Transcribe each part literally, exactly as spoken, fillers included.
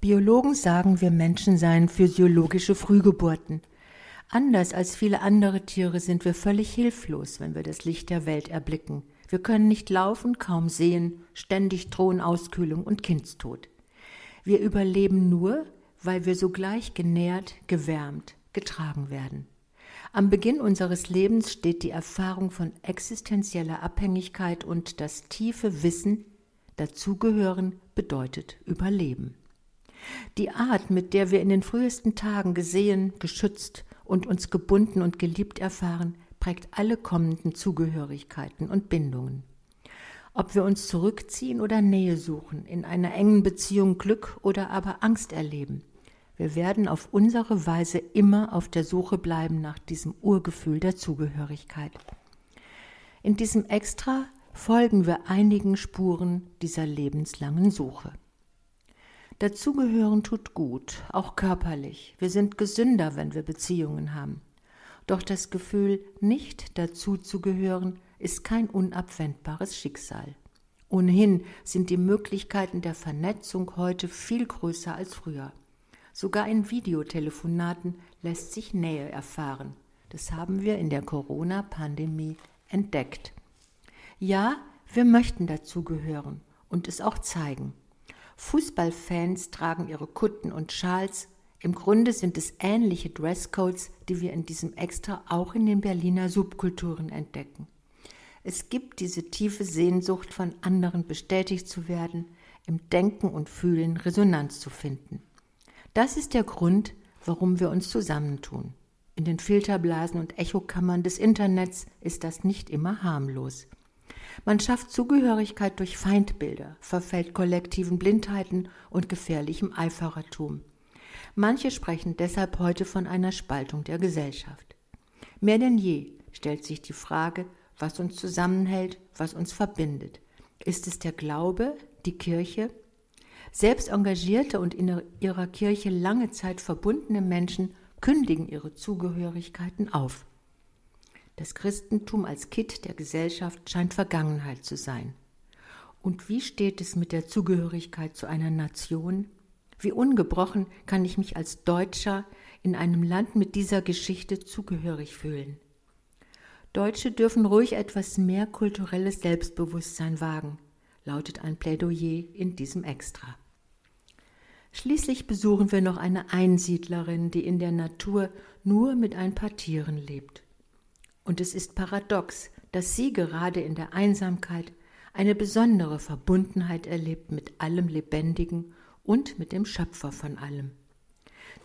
Biologen sagen, wir Menschen seien physiologische Frühgeburten. Anders als viele andere Tiere sind wir völlig hilflos, wenn wir das Licht der Welt erblicken. Wir können nicht laufen, kaum sehen, ständig drohen Auskühlung und Kindstod. Wir überleben nur, weil wir sogleich genährt, gewärmt, getragen werden. Am Beginn unseres Lebens steht die Erfahrung von existenzieller Abhängigkeit und das tiefe Wissen, Dazugehören bedeutet Überleben. Die Art, mit der wir in den frühesten Tagen gesehen, geschützt und uns gebunden und geliebt erfahren, prägt alle kommenden Zugehörigkeiten und Bindungen. Ob wir uns zurückziehen oder Nähe suchen, in einer engen Beziehung Glück oder aber Angst erleben, wir werden auf unsere Weise immer auf der Suche bleiben nach diesem Urgefühl der Zugehörigkeit. In diesem Extra folgen wir einigen Spuren dieser lebenslangen Suche. Dazugehören tut gut, auch körperlich. Wir sind gesünder, wenn wir Beziehungen haben. Doch das Gefühl, nicht dazuzugehören, ist kein unabwendbares Schicksal. Ohnehin sind die Möglichkeiten der Vernetzung heute viel größer als früher. Sogar in Videotelefonaten lässt sich Nähe erfahren. Das haben wir in der Corona-Pandemie entdeckt. Ja, wir möchten dazugehören und es auch zeigen. Fußballfans tragen ihre Kutten und Schals. Im Grunde sind es ähnliche Dresscodes, die wir in diesem Extra auch in den Berliner Subkulturen entdecken. Es gibt diese tiefe Sehnsucht, von anderen bestätigt zu werden, im Denken und Fühlen Resonanz zu finden. Das ist der Grund, warum wir uns zusammentun. In den Filterblasen und Echokammern des Internets ist das nicht immer harmlos. Man schafft Zugehörigkeit durch Feindbilder, verfällt kollektiven Blindheiten und gefährlichem Eiferertum. Manche sprechen deshalb heute von einer Spaltung der Gesellschaft. Mehr denn je stellt sich die Frage, was uns zusammenhält, was uns verbindet. Ist es der Glaube, die Kirche? Selbst engagierte und in ihrer Kirche lange Zeit verbundene Menschen kündigen ihre Zugehörigkeiten auf. Das Christentum als Kitt der Gesellschaft scheint Vergangenheit zu sein. Und wie steht es mit der Zugehörigkeit zu einer Nation? Wie ungebrochen kann ich mich als Deutscher in einem Land mit dieser Geschichte zugehörig fühlen? Deutsche dürfen ruhig etwas mehr kulturelles Selbstbewusstsein wagen, lautet ein Plädoyer in diesem Extra. Schließlich besuchen wir noch eine Einsiedlerin, die in der Natur nur mit ein paar Tieren lebt. Und es ist paradox, dass sie gerade in der Einsamkeit eine besondere Verbundenheit erlebt mit allem Lebendigen und mit dem Schöpfer von allem.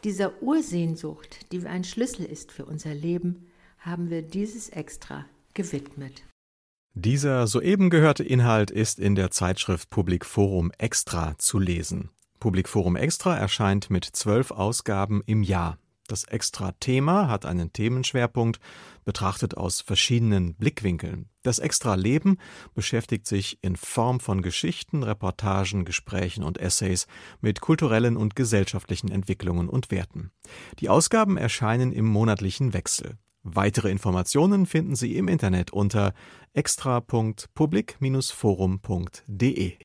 Dieser Ursehnsucht, die ein Schlüssel ist für unser Leben, haben wir dieses Extra gewidmet. Dieser soeben gehörte Inhalt ist in der Zeitschrift Publik-Forum Extra zu lesen. Publik-Forum Extra erscheint mit zwölf Ausgaben im Jahr. Das Extra-Thema hat einen Themenschwerpunkt, betrachtet aus verschiedenen Blickwinkeln. Das Extra-Leben beschäftigt sich in Form von Geschichten, Reportagen, Gesprächen und Essays mit kulturellen und gesellschaftlichen Entwicklungen und Werten. Die Ausgaben erscheinen im monatlichen Wechsel. Weitere Informationen finden Sie im Internet unter extra punkt publik dash forum punkt de.